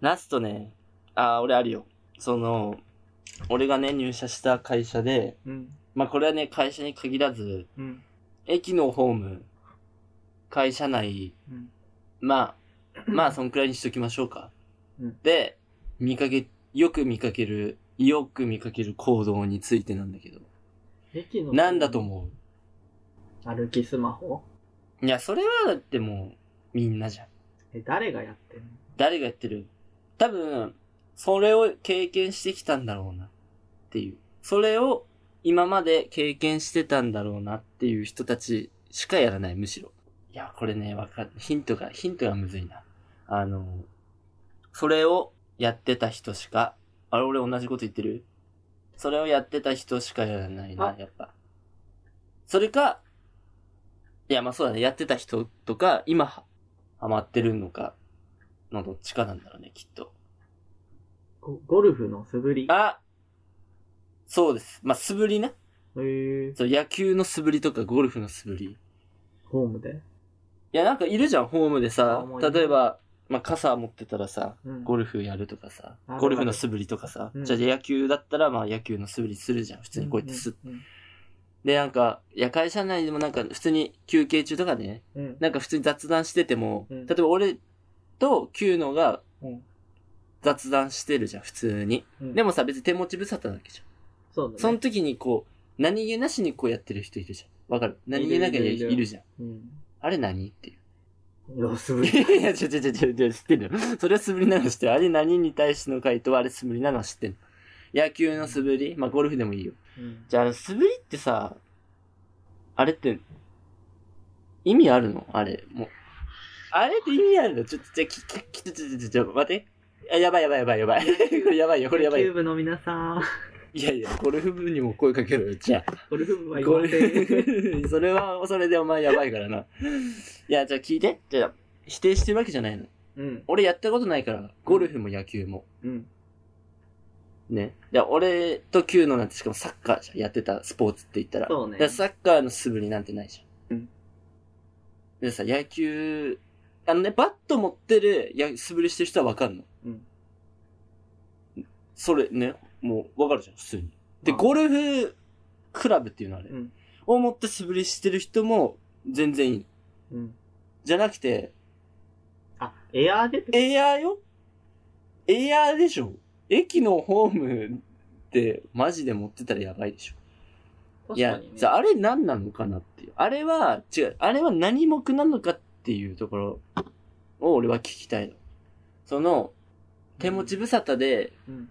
ラストね、俺あるよ。俺がね、入社した会社で、うん、まあこれはね、会社に限らず、うん、駅のホーム、会社内、うん、まあそんくらいにしときましょうか。うん、で、よく見かける行動についてなんだけど。駅のなんだと思う？歩きスマホ？いや、それはだってもう、みんなじゃん。誰がやってる？多分、それを経験してきたんだろうなっていう。それを今まで経験してたんだろうなっていう人たちしかやらない、むしろ。いや、これね、ヒントがむずいな。それをやってた人しか、俺同じこと言ってる？それをやってた人しかやらないな、やっぱ。それか、いや、まあそうだね、やってた人とか、今、ハマってるのか、のどっちかなんだろうね、きっと。ゴルフの素振り。そうです。まあ、素振りね。そう、野球の素振りとかゴルフの素振り。ホームで？いや、なんかいるじゃん、ホームでさ。例えば、まあ、傘持ってたらさ、うん、ゴルフやるとかさ、ゴルフの素振りとかさ。うん、じゃあ野球だったら、まあ、野球の素振りするじゃん。普通にこうやってで、なんか、いや、会社内でもなんか、普通に休憩中とかでね、うん、なんか普通に雑談してても、うん、例えば俺とキューノが、うん雑談してるじゃん、普通に。うん、でもさ、別に手持ち無沙汰なわけじゃん。そうだね。その時にこう、何気なしにこうやってる人いるじゃん。わかる？何気なくいるじゃん。うん、あれ何っていう。素振り。いや、ちょ、知ってるよ。それは素振りなの知ってる。あれ何に対しての回答はあれ素振りなのは知ってる。野球の素振り、まあ、ゴルフでもいいよ。うん、じゃあ、素振りってさ、あれって、意味あるの？あれ、もう。あれって意味あるの？ちょ、待って。やばい。これやばいよ。野球部の皆さん。いやいや、ゴルフ部にも声かけろよ、じゃあ。ゴルフ部は言わない。それは、それでお前やばいからな。いや、じゃあ聞いて。じゃあ、否定してるわけじゃないの。うん。俺やったことないから、ゴルフも野球も。うん。ね。じゃあ、俺とキューノなんてしかもサッカーじゃん。やってたスポーツって言ったら。そうね。だからサッカーの素振りなんてないじゃん。うん。でさ、野球、バット持ってる素振りしてる人はわかんの。うん、それね、もうわかるじゃん、普通に。で、ゴルフクラブっていうのあれ、うん、を持って素振りしてる人も全然いい、うん、じゃなくて、エアーで？エアーよ？エアーでしょ？駅のホームってマジで持ってたらやばいでしょ。確かにね、いや、あれ何なのかなっていう。あれは、違う。あれは何目なのかっていうところを俺は聞きたいの。手持ち無沙汰で、うん、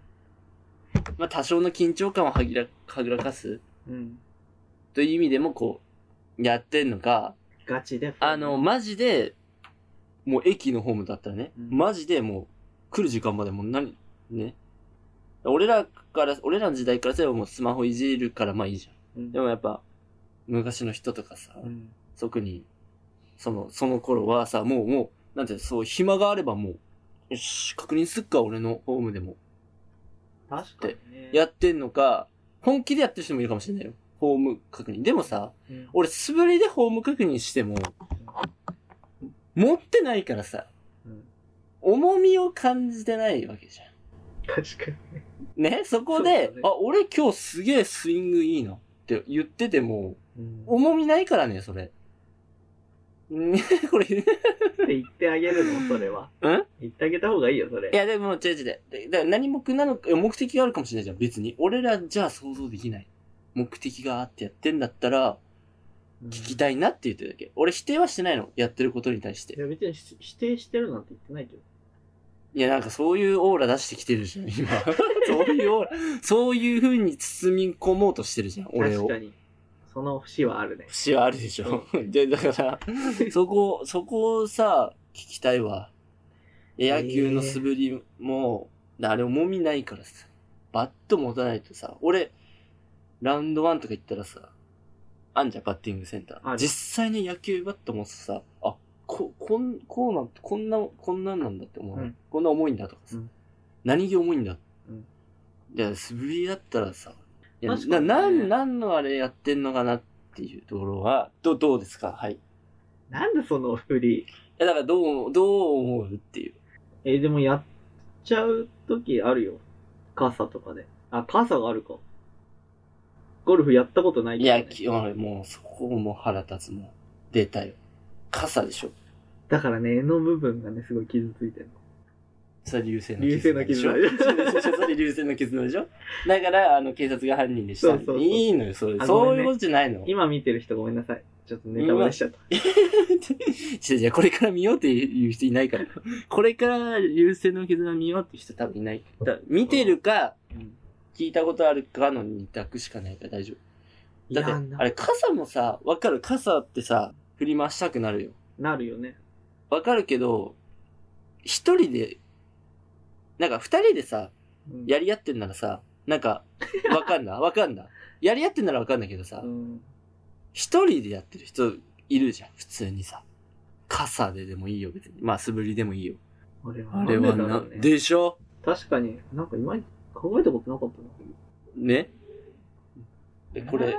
まあ多少の緊張感をはぐらかす、うん、という意味でもこうやってんのか、ガチでマジでもう駅のホームだったらね、うん、マジでもう来る時間までもうね、俺らの時代からすればもうスマホいじるからまあいいじゃん、うん、でもやっぱ昔の人とかさ、うん、特にその頃はさもうなんていうの、そう暇があればもうよし、確認すっか、俺のホームでも。確かにね。やってんのか、本気でやってる人もいるかもしれないよ。ホーム確認。でもさ、うん、俺素振りでホーム確認しても、うん、持ってないからさ、うん、重みを感じてないわけじゃん。確かにね。ね、そこで、ね、俺今日すげえスイングいいなって言ってても、うん、重みないからね、それ。これって言ってあげるのそれは。うん？言ってあげた方がいいよそれ。いやでも違う。何目なのか目的があるかもしれないじゃん別に。俺らじゃ想像できない目的があってやってんだったら聞きたいなって言ってるだけ。俺否定はしてないのやってることに対して。いや別に否定してるなんて言ってないけど。いやなんかそういうオーラ出してきてるじゃん今。そういうオーラそういう風に包み込もうとしてるじゃん俺を。確かに。その節はあるね。節はあるでしょ。で、だから、そこをさ、聞きたいわ。野球の素振りも、あれ重みないからさ、バット持たないとさ、俺、ラウンド1とか行ったらさ、あんじゃん、バッティングセンター。実際に野球バット持つとさ、こんなんなんだって思う、うん。こんな重いんだとかさ、うん、何気重いんだ。うん、素振りだったらさ、いやね、なんのあれやってんのかなっていうところは、どうですか？はい。なんでその振り。いや、だからどう思うっていう。でもちゃう時あるよ。傘とかで。あ、傘があるか。ゴルフやったことないけど、ね。いや、もうそこも腹立つもん。出たよ。傘でしょ。だからね、柄の部分がね、すごい傷ついてるの。それ流星の絆でしょ。それ流星の絆でしょ。だから、警察が犯人でした。そうそうそう、いいのよ、それ、ね。そういうことじゃないの。今見てる人ごめんなさい。ちょっとネタバレしちゃった。じゃあこれから見ようっていう人いないから。これから流星の絆見ようっていう人多分いない。見てるか、聞いたことあるかの2択しかないから大丈夫。だって、あれ、傘もさ、わかる。傘ってさ、振り回したくなるよ。なるよね。わかるけど、一人で、なんか二人でさ、やり合ってんならさ、なんか、わかんだ。やり合ってんならわかんだけどさ、一人でやってる人いるじゃん、普通にさ。傘ででもいいよ、別に。まあ素振りでもいいよ。あれはな、ね、でしょ？確かに、なんか今考えたことなかったな。ね？で、これ、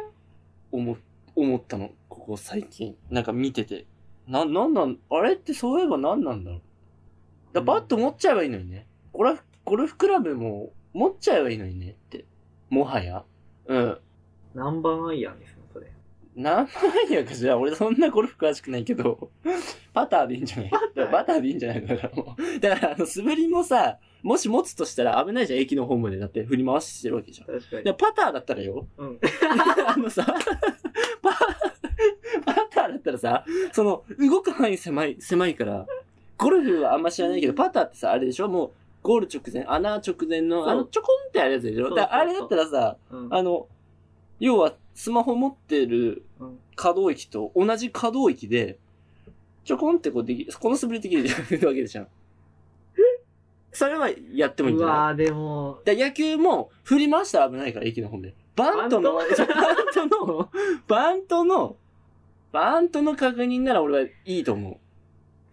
思ったの、ここ最近。なんか見てて。なんなん、あれってそういえばなんなんだろう。だバッと持っちゃえばいいのにね。ゴルフクラブも持っちゃえばいいのにねって。もはや。うん。何番アイアンですか、それ。何番アイアンかしら。俺そんなゴルフ詳しくないけど、パターでいいんじゃないパターでいいんじゃないだからもう。だから素振りもさ、もし持つとしたら危ないじゃん、駅のホームで。だって振り回してるわけじゃん。確かに。でパターだったらよ。うん。パターだったらさ、その、動く範囲狭いから、ゴルフはあんま知らないけど、パターってさ、あれでしょ、もう、ゴール直前、穴直前の、ちょこんってあるやつでしょ。だあれだったらさ、うん、要は、スマホ持ってる可動域と同じ可動域で、ちょこんってこうできる、この素振りできるわけでしょ。それはやってもいいんじゃない？うわぁ、でも。だ野球も、振り回したら危ないから、駅の本で。バントの確認なら俺はいいと思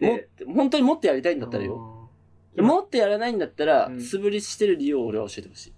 う。本当に持ってやりたいんだったらよ。持ってやらないんだったら、素振りしてる理由を俺は教えてほしい。